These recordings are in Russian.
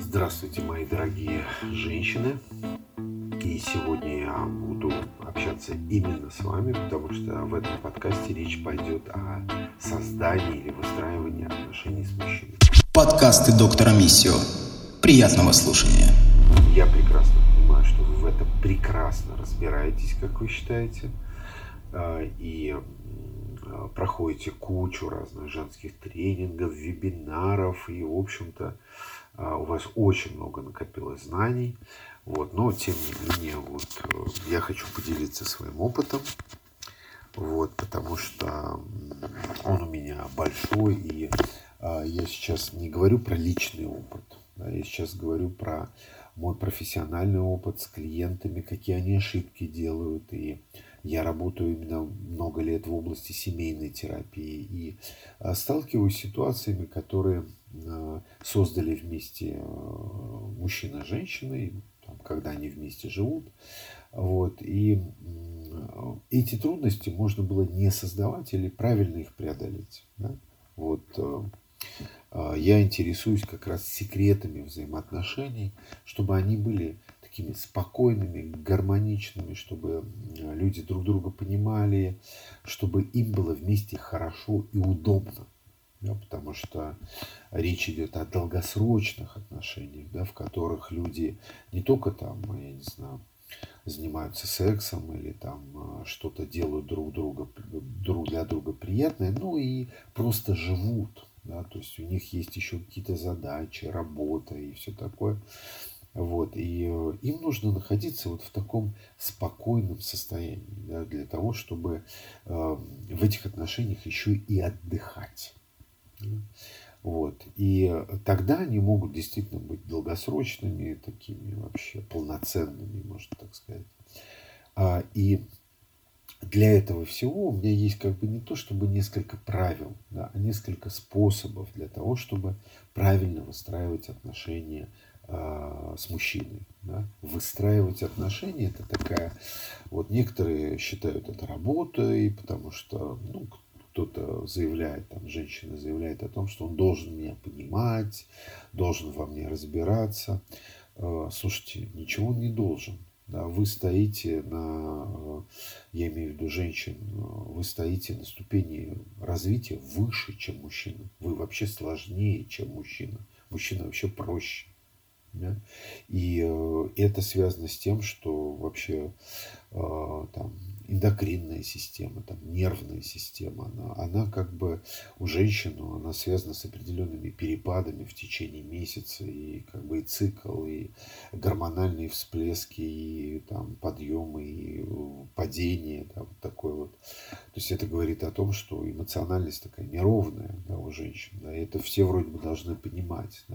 Здравствуйте, мои дорогие женщины. И сегодня я буду общаться именно с вами, потому что в этом подкасте речь пойдет о создании или выстраивании отношений с мужчиной. Подкасты доктора Missio. Приятного слушания. Я прекрасно понимаю, что вы в этом прекрасно разбираетесь, как вы считаете, и проходите кучу разных женских тренингов, вебинаров, и, в общем-то, у вас очень много накопилось знаний. Вот, но, тем не менее, я хочу поделиться своим опытом, потому что он у меня большой, и я сейчас не говорю про личный опыт, я сейчас говорю про мой профессиональный опыт с клиентами, какие они ошибки делают, и я работаю именно много лет в области семейной терапии и сталкиваюсь с ситуациями, которые создали вместе мужчина и женщина, и, когда они вместе живут. И эти трудности можно было не создавать или правильно их преодолеть. Я интересуюсь как раз секретами взаимоотношений, чтобы они были такими спокойными, гармоничными, чтобы люди друг друга понимали, чтобы им было вместе хорошо и удобно. Потому что речь идет о долгосрочных отношениях, в которых люди не только занимаются сексом или что-то делают друг для друга приятное, но и просто живут. То есть у них есть еще какие-то задачи, работа и все такое. И им нужно находиться в таком спокойном состоянии, для того, чтобы в этих отношениях еще и отдыхать. И тогда они могут действительно быть долгосрочными, такими вообще полноценными, можно так сказать. И для этого всего у меня есть не то чтобы несколько правил, а несколько способов для того, чтобы правильно выстраивать отношения с мужчиной. Выстраивать отношения — это такая... некоторые считают это работой, потому что... кто-то заявляет, женщина заявляет о том, что он должен меня понимать, должен во мне разбираться. Слушайте, ничего он не должен. Вы стоите я имею в виду женщин, вы стоите на ступени развития выше, чем мужчина. Вы вообще сложнее, чем мужчина. Мужчина вообще проще. И это связано с тем, что вообще эндокринная система, нервная система, она у женщины, она связана с определенными перепадами в течение месяца, и и цикл, и гормональные всплески, и подъемы, и падения, То есть это говорит о том, что эмоциональность такая неровная у женщин, это все вроде бы должны понимать,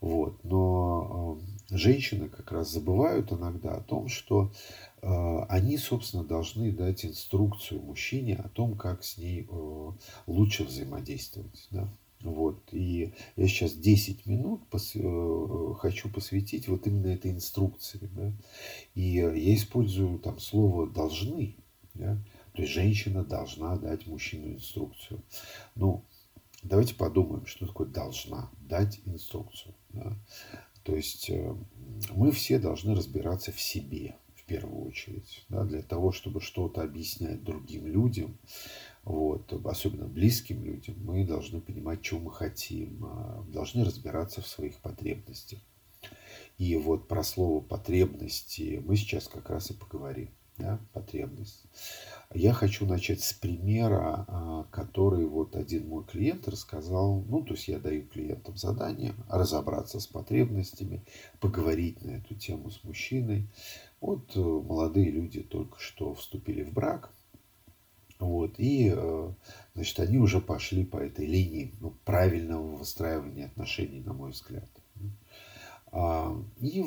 Но женщины как раз забывают иногда о том, что они, собственно, должны дать инструкцию мужчине о том, как с ней лучше взаимодействовать. И я сейчас 10 минут хочу посвятить именно этой инструкции. И я использую слово «должны». То есть женщина должна дать мужчину инструкцию. Давайте подумаем, что такое «должна» дать инструкцию. То есть мы все должны разбираться в себе, в первую очередь, для того, чтобы что-то объяснять другим людям, особенно близким людям. Мы должны понимать, чего мы хотим, должны разбираться в своих потребностях. И про слово «потребности» мы сейчас как раз и поговорим. Потребность. Я хочу начать с примера, который один мой клиент рассказал. То есть я даю клиентам задание разобраться с потребностями, поговорить на эту тему с мужчиной. Молодые люди только что вступили в брак. И, они уже пошли по этой линии правильного выстраивания отношений, на мой взгляд. И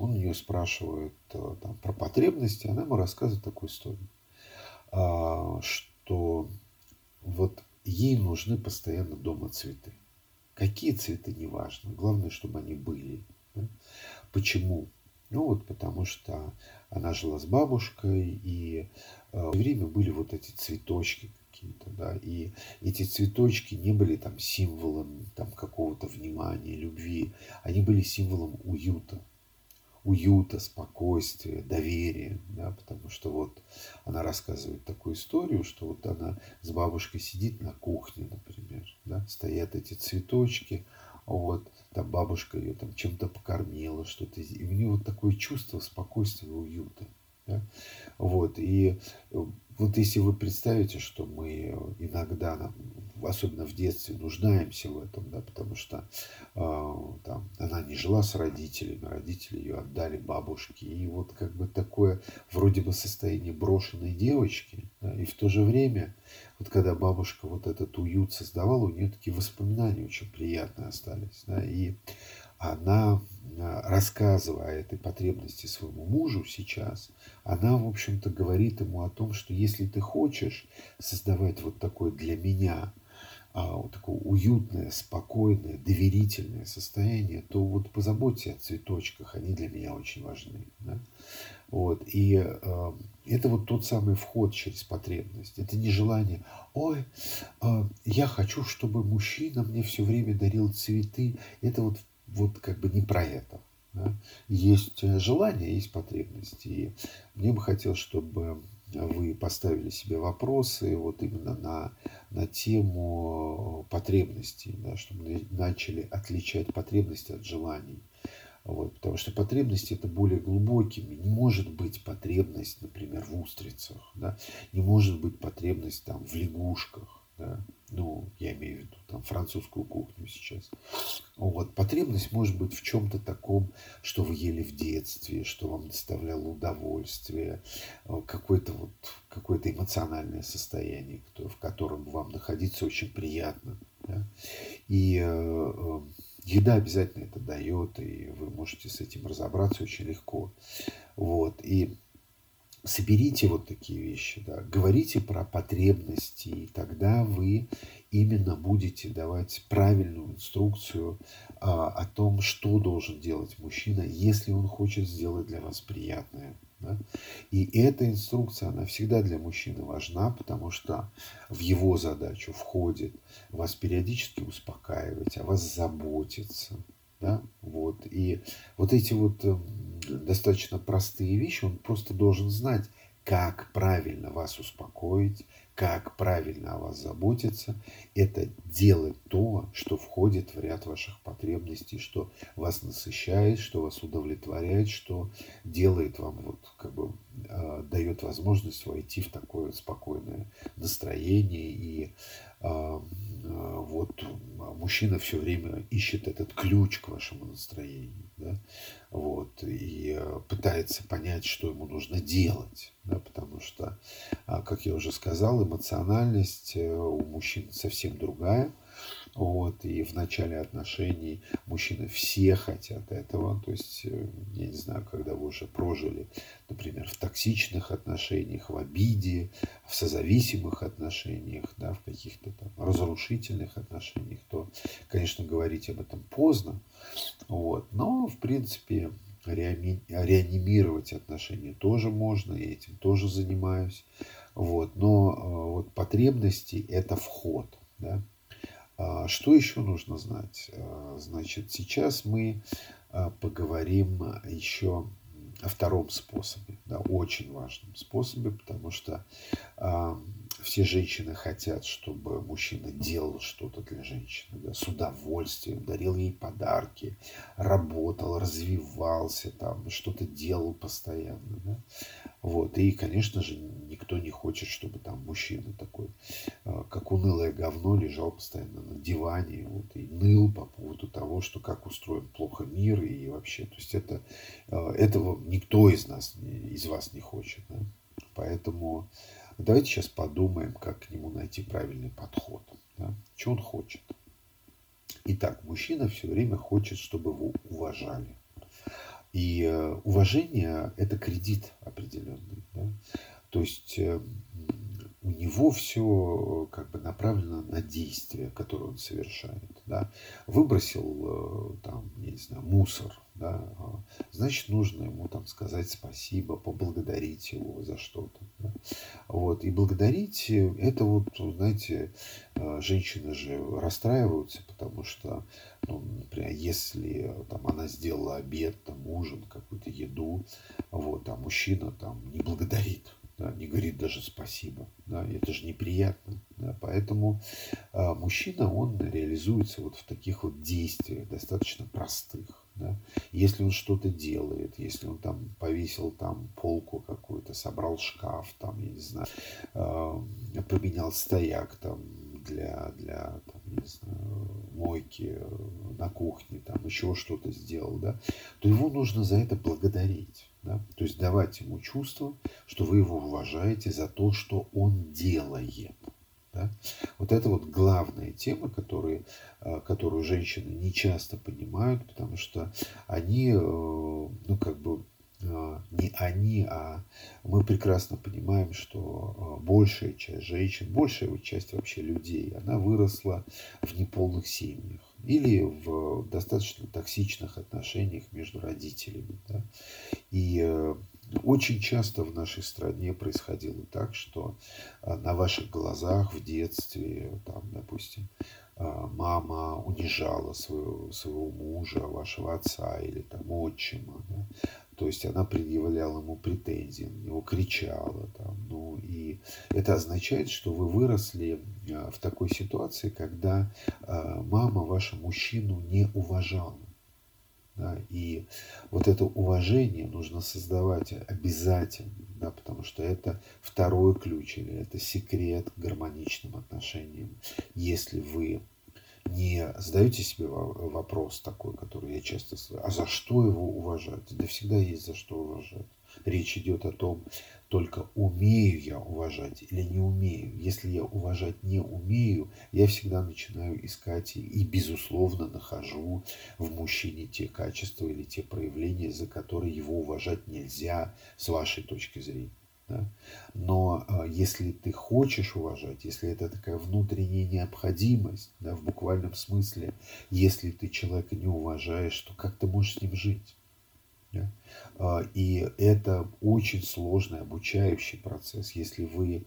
он ее спрашивает про потребности, она ему рассказывает такую историю, что ей нужны постоянно дома цветы. Какие цветы, неважно, главное, чтобы они были. Почему? Потому что она жила с бабушкой, и все время были эти цветочки, какие-то, да, и эти цветочки не были там символом там какого-то внимания, любви, они были символом уюта, спокойствия, доверия, да, потому что вот она рассказывает такую историю, что вот она с бабушкой сидит на кухне, например, да, стоят эти цветочки, вот, там бабушка ее там чем-то покормила, что-то, и у нее вот такое чувство спокойствия и уюта, да? Вот, и вот если вы представите, что мы иногда, нам, особенно в детстве, нуждаемся в этом, да, потому что там, она не жила с родителями, родители ее отдали бабушке, и вот как бы такое вроде бы состояние брошенной девочки, да, и в то же время, вот когда бабушка вот этот уют создавала, у нее такие воспоминания очень приятные остались, да, и она, рассказывая о этой потребности своему мужу сейчас, она, в общем-то, говорит ему о том, что если ты хочешь создавать вот такое для меня, вот такое уютное, спокойное, доверительное состояние, то вот позаботься о цветочках, они для меня очень важны. Да? Вот, и это вот тот самый вход через потребность. Это не желание, ой, я хочу, чтобы мужчина мне все время дарил цветы. Это вот как бы не про это. Да? Есть желание, есть потребности. И мне бы хотелось, чтобы вы поставили себе вопросы вот именно на тему потребностей, да? Чтобы начали отличать потребности от желаний. Вот, потому что потребности это более глубокими. Не может быть потребность, например, в устрицах, да? Не может быть потребность там, в лягушках. Да? Ну, я имею в виду там, французскую кухню сейчас. Вот, потребность может быть в чем-то таком, что вы ели в детстве, что вам доставляло удовольствие, какое-то, вот, какое-то эмоциональное состояние, в котором вам находиться очень приятно. Да? И еда обязательно это дает, и вы можете с этим разобраться очень легко. Вот, и соберите вот такие вещи, да, говорите про потребности, и тогда вы именно будете давать правильную инструкцию о том, что должен делать мужчина, если он хочет сделать для вас приятное. Да? И эта инструкция, она всегда для мужчины важна, потому что в его задачу входит вас периодически успокаивать, о вас заботиться. Да? Вот. И вот эти вот достаточно простые вещи, он просто должен знать, как правильно вас успокоить, как правильно о вас заботиться. Это делать то, что входит в ряд ваших потребностей, что вас насыщает, что вас удовлетворяет, что делает вам, вот, как бы, дает возможность войти в такое спокойное настроение. И вот мужчина все время ищет этот ключ к вашему настроению, да? Вот, и пытается понять, что ему нужно делать, да? Потому что, как я уже сказал, эмоциональность у мужчин совсем другая. Вот, и в начале отношений мужчины все хотят этого, то есть, я не знаю, когда вы уже прожили, например, в токсичных отношениях, в обиде, в созависимых отношениях, да, в каких-то там разрушительных отношениях, то, конечно, говорить об этом поздно, вот, но, в принципе, реанимировать отношения тоже можно, я этим тоже занимаюсь, вот, но вот потребности – это вход, да. Что еще нужно знать? Значит, сейчас мы поговорим еще о втором способе, да, очень важном способе, потому что все женщины хотят, чтобы мужчина делал что-то для женщины, да, с удовольствием, дарил ей подарки, работал, развивался, там, что-то делал постоянно. Да. Вот. И, конечно же, никто не хочет, чтобы там мужчина такой, как унылое говно, лежал постоянно на диване, вот, и ныл по поводу того, что как устроен плохо мир и вообще. То есть это, этого никто из вас не хочет. Да. Поэтому давайте сейчас подумаем, как к нему найти правильный подход. Да? Чего он хочет? Итак, мужчина все время хочет, чтобы его уважали. И уважение – это кредит определенный. Да? То есть у него все как бы направлено на действие, которое он совершает. Да? Выбросил там, я не знаю, мусор, да? Значит, нужно ему там сказать спасибо, поблагодарить его за что-то. Вот. И благодарить это вот, знаете, женщины же расстраиваются, потому что, ну, например, если там, она сделала обед, там, ужин, какую-то еду, вот, а мужчина там не благодарит, да, не говорит даже спасибо, да, это же неприятно. Да, поэтому мужчина, он реализуется вот в таких вот действиях, достаточно простых. Да. Если он что-то делает, если он там повесил там полку какую-то, собрал шкаф, там, я не знаю, поменял стояк там, для там, я не знаю, мойки на кухне, там, еще что-то сделал, да, то его нужно за это благодарить. Да? То есть давать ему чувство, что вы его уважаете за то, что он делает. Да? Вот это вот главная тема, которую женщины не часто понимают, потому что они, ну как бы, не они, а мы прекрасно понимаем, что большая часть женщин, большая часть вообще людей, она выросла в неполных семьях или в достаточно токсичных отношениях между родителями. Да? И очень часто в нашей стране происходило так, что на ваших глазах в детстве, там, допустим, мама унижала своего мужа, вашего отца или там отчима, да? То есть она предъявляла ему претензии, на него кричала. Там, ну, и это означает, что вы выросли в такой ситуации, когда мама вашего мужчину не уважала. Да, и вот это уважение нужно создавать обязательно, да, потому что это второй ключ, или это секрет к гармоничным отношениям. Если вы не задаете себе вопрос такой, который я часто слышу, а за что его уважать? Да всегда есть за что уважать. Речь идет о том, только умею я уважать или не умею. Если я уважать не умею, я всегда начинаю искать и, безусловно, нахожу в мужчине те качества или те проявления, за которые его уважать нельзя с вашей точки зрения. Да? Но если ты хочешь уважать, если это такая внутренняя необходимость, да, в буквальном смысле, если ты человека не уважаешь, то как ты можешь с ним жить? Да? И это очень сложный обучающий процесс. Если вы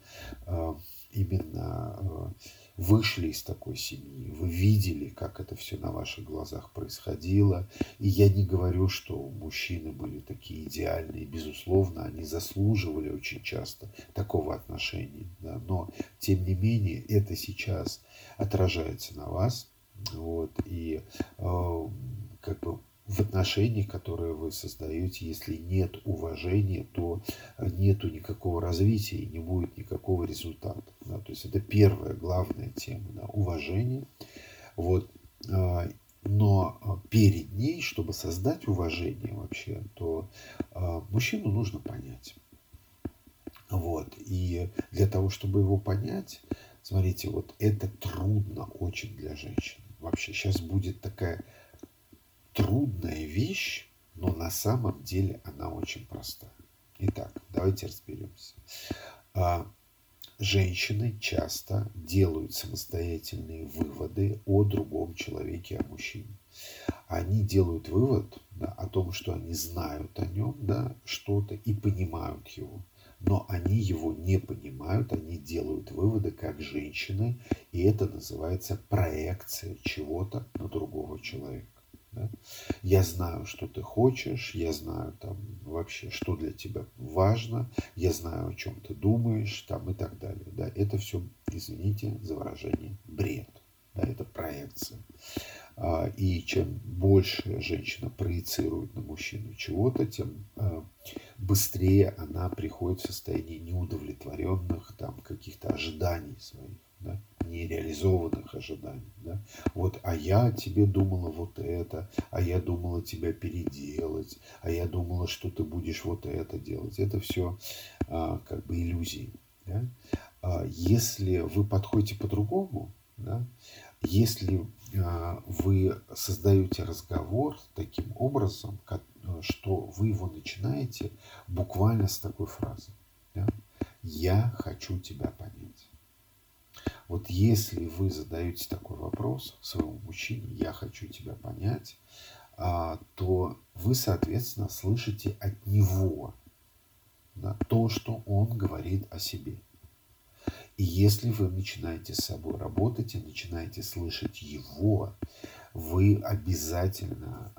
именно вышли из такой семьи, вы видели, как это все на ваших глазах происходило. И я не говорю, что мужчины были такие идеальные. Безусловно, они заслуживали очень часто такого отношения. Да? Но, тем не менее, это сейчас отражается на вас. Вот, и как бы в отношениях, которые вы создаете, если нет уважения, то нету никакого развития и не будет никакого результата. Да? То есть это первая главная тема, да? Уважение. Вот. Но перед ней, чтобы создать уважение вообще, то мужчину нужно понять. Вот. И для того, чтобы его понять, смотрите, вот это трудно очень для женщин. Вообще сейчас будет такая трудная вещь, но на самом деле она очень простая. Итак, давайте разберемся. Женщины часто делают самостоятельные выводы о другом человеке, о мужчине. Они делают вывод, да, о том, что они знают о нем, да, что-то и понимают его. Но они его не понимают, они делают выводы как женщины, и это называется проекция чего-то на другого человека. Да? Я знаю, что ты хочешь, я знаю там вообще, что для тебя важно, я знаю, о чем ты думаешь, там и так далее. Да? Это все, извините за выражение, бред. Да? Это проекция. И чем больше женщина проецирует на мужчину чего-то, тем быстрее она приходит в состояние неудовлетворенных там каких-то ожиданий своих. Да? Нереализованных ожиданий. Да? Вот, а я тебе думала вот это, а я думала тебя переделать, а я думала, что ты будешь вот это делать. Это все как бы иллюзии. Да? Если вы подходите по-другому, да? Если вы создаете разговор таким образом, что вы его начинаете буквально с такой фразы. Да? Я хочу тебя понять. Вот если вы задаете такой вопрос своему мужчине, я хочу тебя понять, то вы, соответственно, слышите от него на то, что он говорит о себе. И если вы начинаете с собой работать и начинаете слышать его, вы обязательно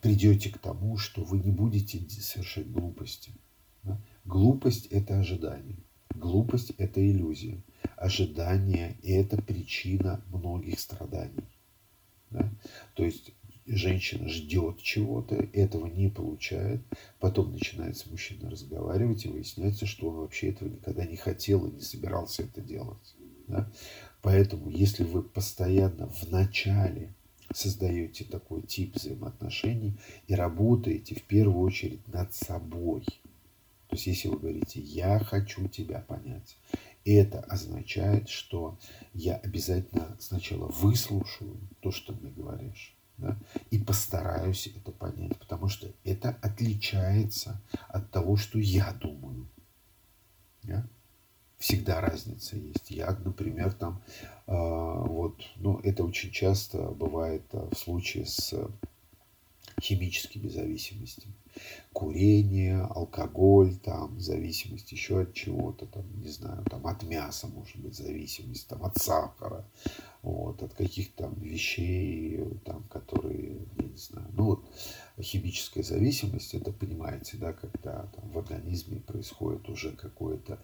придете к тому, что вы не будете совершать глупости. Да? Глупость – это ожидание. Глупость – это иллюзия. Ожидание – это причина многих страданий. Да? То есть женщина ждет чего-то, этого не получает, потом начинает с мужчиной разговаривать, и выясняется, что он вообще этого никогда не хотел и не собирался это делать. Да? Поэтому, если вы постоянно в начале создаете такой тип взаимоотношений и работаете в первую очередь над собой, то есть если вы говорите «я хочу тебя понять», это означает, что я обязательно сначала выслушаю то, что мне говоришь, да, и постараюсь это понять, потому что это отличается от того, что я думаю. Да? Всегда разница есть. Я, например, там, это очень часто бывает в случае с химическими зависимостями. Курение, алкоголь, там, зависимость еще от чего-то, там, не знаю, там, от мяса, может быть, зависимость, там, от сахара, вот, от каких-то там вещей, там, которые, я не знаю, химическая зависимость, это, понимаете, да, когда там в организме происходит уже какое-то,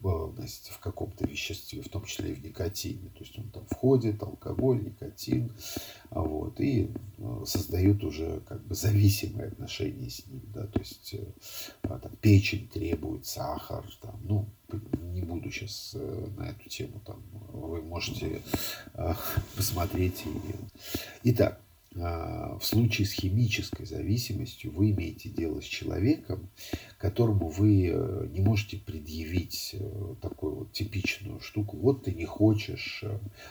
значит, в каком-то веществе, в том числе и в никотине, то есть он там входит, алкоголь, никотин, вот, и создает уже, как бы, зависимые отношения с ним, да, то есть там, печень требует сахар, там, не буду сейчас на эту тему, там, вы можете посмотреть. Итак, в случае с химической зависимостью вы имеете дело с человеком, которому вы не можете предъявить такую вот типичную штуку. Вот ты не хочешь,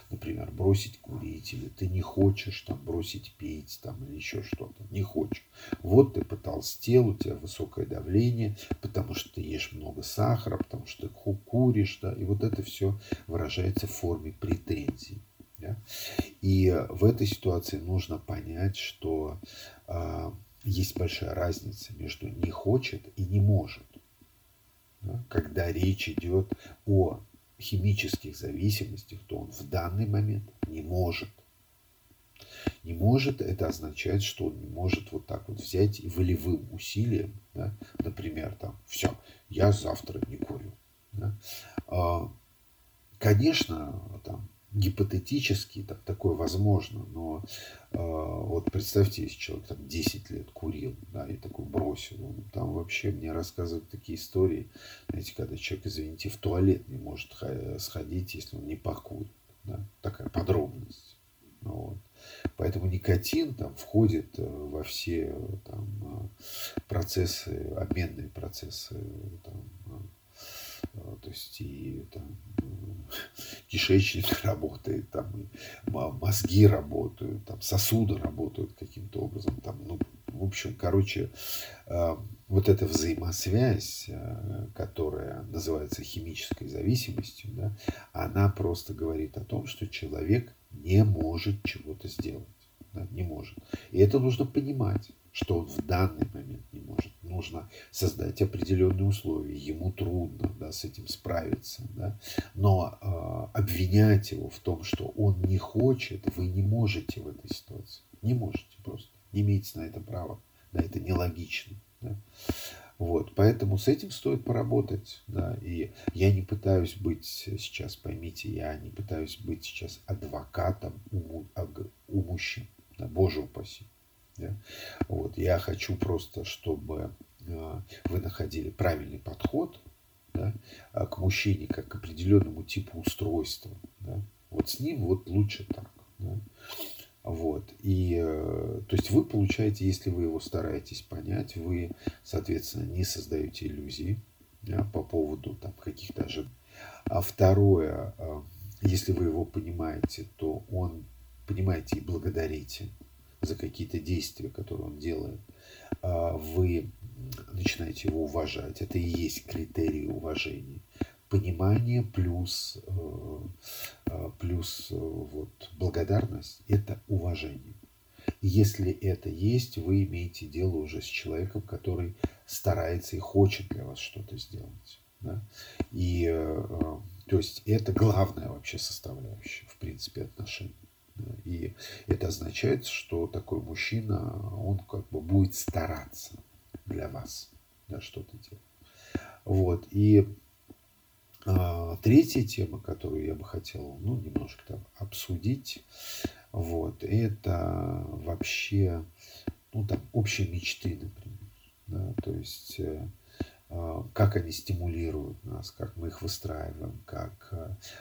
например, бросить курить, или ты не хочешь там бросить пить, там, или еще что-то. Не хочешь. Вот ты потолстел, у тебя высокое давление, потому что ты ешь много сахара, потому что ты куришь. Да? И вот это все выражается в форме претензий. И в этой ситуации нужно понять, что есть большая разница между «не хочет» и «не может». Да? Когда речь идет о химических зависимостях, то он в данный момент не может. Не может – это означает, что он не может вот так вот взять и волевым усилием, да? Например, там, «все, я завтра не курю». Да? Конечно, там, гипотетически там, такое возможно, но вот представьте, если человек там 10 лет курил, да, и такой бросил, там вообще мне рассказывают такие истории, знаете, когда человек, извините, в туалет не может сходить, если он не покурит, да, такая подробность. Вот. Поэтому никотин там входит во все там, процессы, обменные процессы, там, то есть и там, кишечник работает, там, и мозги работают, там, сосуды работают каким-то образом. Там, в общем, короче, вот эта взаимосвязь, которая называется химической зависимостью, да, она просто говорит о том, что человек не может чего-то сделать. Да, не может. И это нужно понимать, что он в данный момент не может. Нужно создать определенные условия. Ему трудно, да, с этим справиться. Да? Но обвинять его в том, что он не хочет, вы не можете в этой ситуации. Не можете просто. Не имеете на это права. Да, это нелогично. Да? Вот, поэтому с этим стоит поработать. Да? И я не пытаюсь быть сейчас, поймите, я не пытаюсь быть сейчас адвокатом у мужчин. Да? Боже упаси. Да? Вот. Я хочу просто, чтобы вы находили правильный подход, да, к мужчине как к определенному типу устройства. Да? Вот с ним вот лучше так. Да? Вот. И, то есть вы получаете, если вы его стараетесь понять, вы, соответственно, не создаете иллюзий, да, по поводу там, каких-то ожиданий. А второе, если вы его понимаете, то он понимаете и благодарите за какие-то действия, которые он делает, вы начинаете его уважать. Это и есть критерий уважения. Понимание плюс вот, благодарность – это уважение. Если это есть, вы имеете дело уже с человеком, который старается и хочет для вас что-то сделать. Да? И, то есть, это главная вообще составляющая, в принципе, отношений. Да? И это означает, что такой мужчина, он как бы будет стараться для вас, да, что-то делать. Вот. И третья тема, которую я бы хотел, ну, немножко там обсудить, вот, это вообще, ну, там, общие мечты, например. Да? То есть, как они стимулируют нас, как мы их выстраиваем, как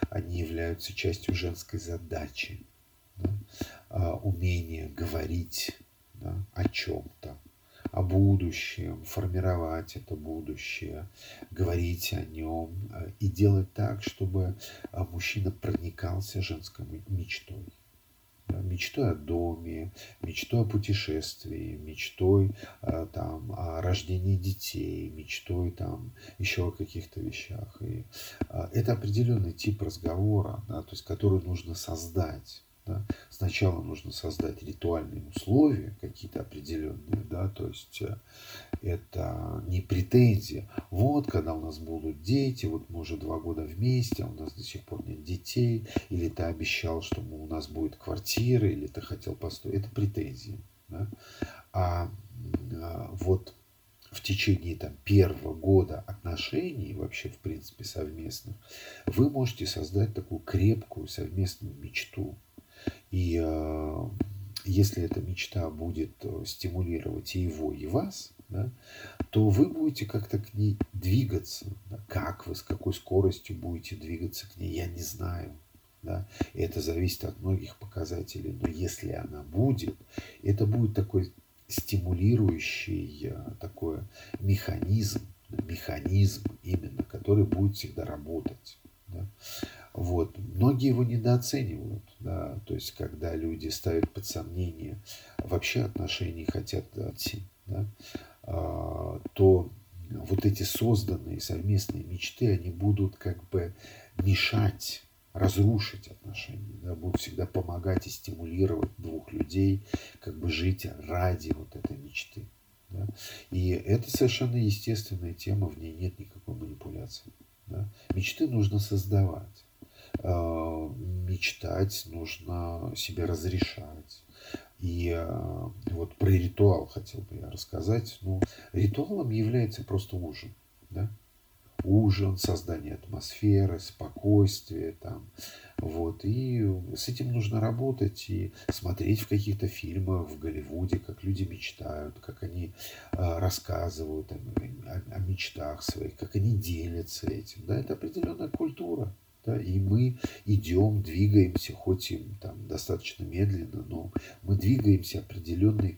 они являются частью женской задачи, да? Умение говорить, да, о чем-то, о будущем, формировать это будущее, говорить о нем и делать так, чтобы мужчина проникался женской мечтой. Мечтой о доме, мечтой о путешествии, мечтой там, о рождении детей, мечтой там, еще о каких-то вещах. И это определенный тип разговора, да, то есть, который нужно создать. Да. Сначала нужно создать ритуальные условия, какие-то определенные, да, то есть это не претензия. Вот, когда у нас будут дети, вот мы уже 2 года вместе, а у нас до сих пор нет детей, или ты обещал, что у нас будет квартира, или ты хотел построить. Это претензии. Да. А вот в течение там, первого года отношений, вообще, в принципе, совместных, вы можете создать такую крепкую совместную мечту. И если эта мечта будет стимулировать и его, и вас, да, то вы будете как-то к ней двигаться. Да, как вы, с какой скоростью будете двигаться к ней, я не знаю. Да. Это зависит от многих показателей. Но если она будет, это будет такой стимулирующий такой механизм именно, который будет всегда работать. Да. Вот. Многие его недооценивают, да, то есть, когда люди ставят под сомнение вообще отношения и хотят идти, да, то вот эти созданные совместные мечты, они будут как бы мешать, разрушить отношения, да, будут всегда помогать и стимулировать двух людей как бы жить ради вот этой мечты. Да. И это совершенно естественная тема, в ней нет никакой манипуляции. Да. Мечты нужно создавать. Мечтать нужно себе разрешать. И вот про ритуал хотел бы я рассказать. Ну, ритуалом является просто ужин. Да? Ужин, создание атмосферы, спокойствие. Там, вот. И с этим нужно работать и смотреть в каких-то фильмах в Голливуде, как люди мечтают, как они рассказывают о мечтах своих, как они делятся этим. Да? Это определенная культура. Да, и мы идем, двигаемся, хоть и там, достаточно медленно, но мы двигаемся к определенной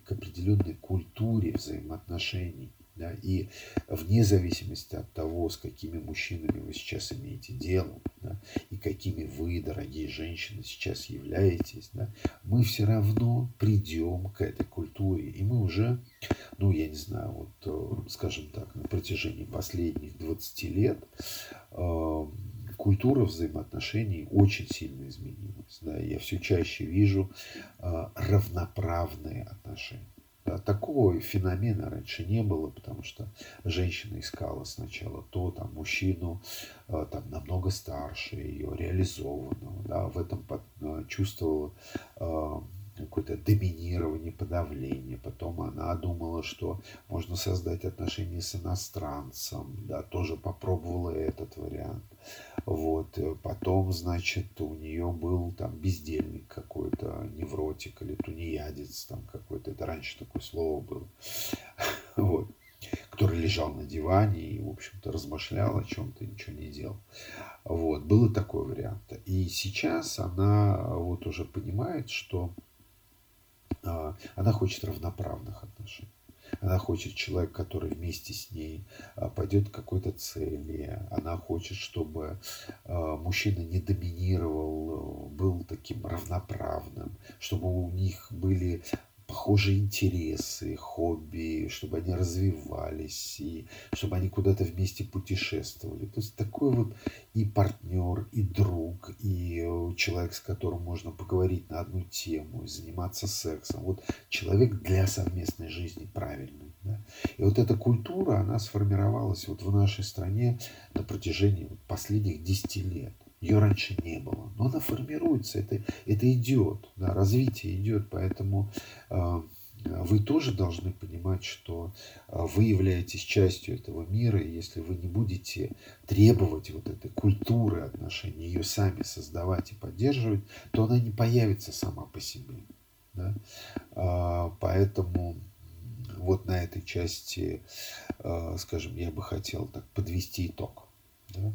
культуре взаимоотношений. Да, и вне зависимости от того, с какими мужчинами вы сейчас имеете дело, да, и какими вы, дорогие женщины, сейчас являетесь, да, мы все равно придем к этой культуре. И мы уже, ну, я не знаю, вот, скажем так, на протяжении последних 20 лет культура взаимоотношений очень сильно изменилась. Да, я все чаще вижу равноправные отношения. Да, такого феномена раньше не было, потому что женщина искала сначала там, мужчину там, намного старше ее, реализованного. Да, в этом чувствовала какое-то доминирование, подавление. Потом она думала, что можно создать отношения с иностранцем. Да, тоже попробовала этот вариант. Вот. Потом, значит, у нее был там бездельник какой-то, невротик или тунеядец там какой-то. Это раньше такое слово было. Вот. Который лежал на диване и, в общем-то, размышлял о чем-то, ничего не делал. Вот. Было такое вариант. И сейчас она вот уже понимает, что она хочет равноправных отношений. Она хочет человека, который вместе с ней пойдет к какой-то цели. Она хочет, чтобы мужчина не доминировал, был таким равноправным, чтобы у них были похожие интересы, хобби, чтобы они развивались, и чтобы они куда-то вместе путешествовали. То есть такой вот и партнер, и друг, и человек, с которым можно поговорить на одну тему, и заниматься сексом. Вот человек для совместной жизни правильный. Да? И вот эта культура, она сформировалась вот в нашей стране на протяжении последних 10 лет. Ее раньше не было, но она формируется, это идет, да, развитие идет, поэтому вы тоже должны понимать, что вы являетесь частью этого мира, и если вы не будете требовать вот этой культуры отношений, ее сами создавать и поддерживать, то она не появится сама по себе. Да? Поэтому вот на этой части, скажем, я бы хотел так подвести итог. Да?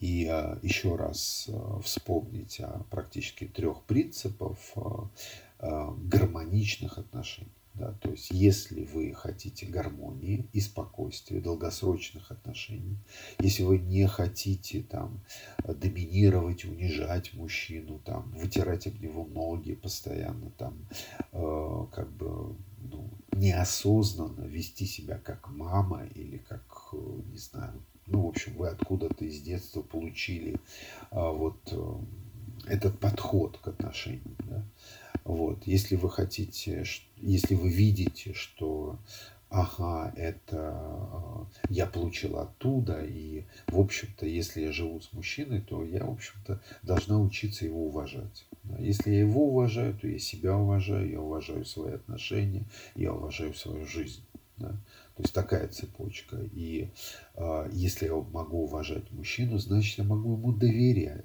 И еще раз вспомнить о практически 3 принципах гармоничных отношений. Да? То есть, если вы хотите гармонии и спокойствия, долгосрочных отношений, если вы не хотите там, доминировать, унижать мужчину, там, вытирать об него ноги постоянно, там, как бы, неосознанно вести себя как мама или как, не знаю, в общем, вы откуда-то из детства получили этот подход к отношениям. Да? Вот. Если вы хотите, если вы видите, что это я получил оттуда, и, в общем-то, если я живу с мужчиной, то я, в общем-то, должна учиться его уважать. Да? Если я его уважаю, то я себя уважаю, я уважаю свои отношения, я уважаю свою жизнь. Да? То есть такая цепочка. И если я могу уважать мужчину, значит, я могу ему доверять,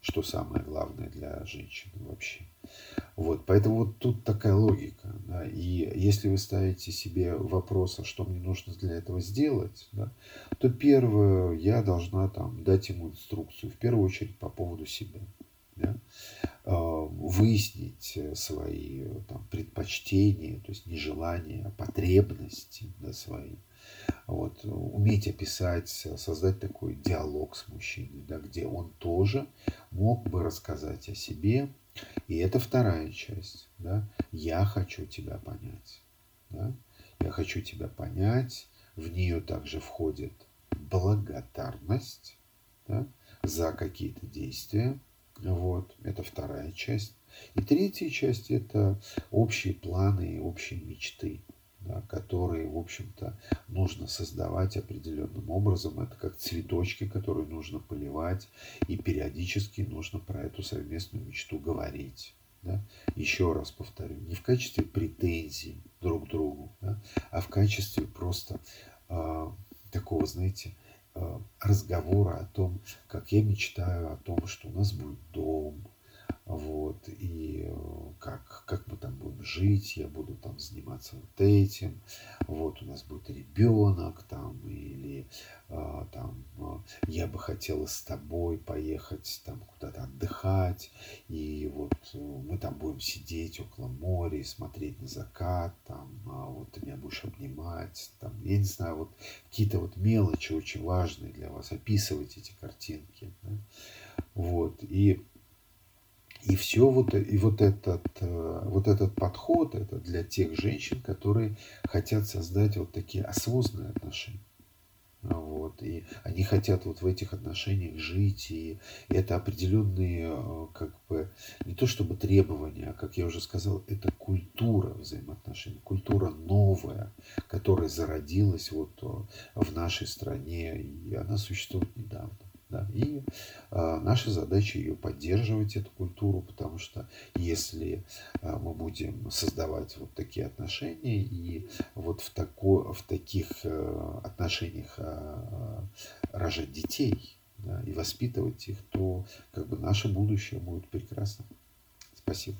что самое главное для женщины вообще. Вот. Поэтому вот тут такая логика. Да? И если вы ставите себе вопрос, а что мне нужно для этого сделать, да, то первое, я должна там, дать ему инструкцию, в первую очередь, по поводу себя. Да? Выяснить свои там, предпочтения, то есть не желания, а потребности, да, свои. Вот. Уметь описать, создать такой диалог с мужчиной, да, где он тоже мог бы рассказать о себе. И это вторая часть. Да? Я хочу тебя понять. Да? Я хочу тебя понять. В нее также входит благодарность, да, за какие-то действия. Вот, это вторая часть. И третья часть – это общие планы и общие мечты, да, которые, в общем-то, нужно создавать определенным образом. Это как цветочки, которые нужно поливать, и периодически нужно про эту совместную мечту говорить. Да? Еще раз повторю, не в качестве претензий друг к другу, да, а в качестве просто такого, знаете, разговора о том, как я мечтаю о том, что у нас будет дом, вот, и как мы там будем жить, я буду там заниматься вот этим, вот, у нас будет ребенок, там, или там, я бы хотела с тобой поехать там куда-то отдыхать, и вот мы там будем сидеть около моря и смотреть на закат, там, вот ты меня будешь обнимать, там, я не знаю, вот какие-то вот мелочи очень важные для вас, описывать эти картинки, да? Вот, и все вот, и вот этот подход, это для тех женщин, которые хотят создать вот такие осознанные отношения. Вот, и они хотят вот в этих отношениях жить, и это определенные, как бы, не то чтобы требования, а, как я уже сказал, это культура взаимоотношений, культура новая, которая зародилась вот в нашей стране, и она существует недавно. Да, и наша задача ее поддерживать, эту культуру, потому что если мы будем создавать вот такие отношения и вот в таких отношениях рожать детей, да, и воспитывать их, то как бы наше будущее будет прекрасно. Спасибо.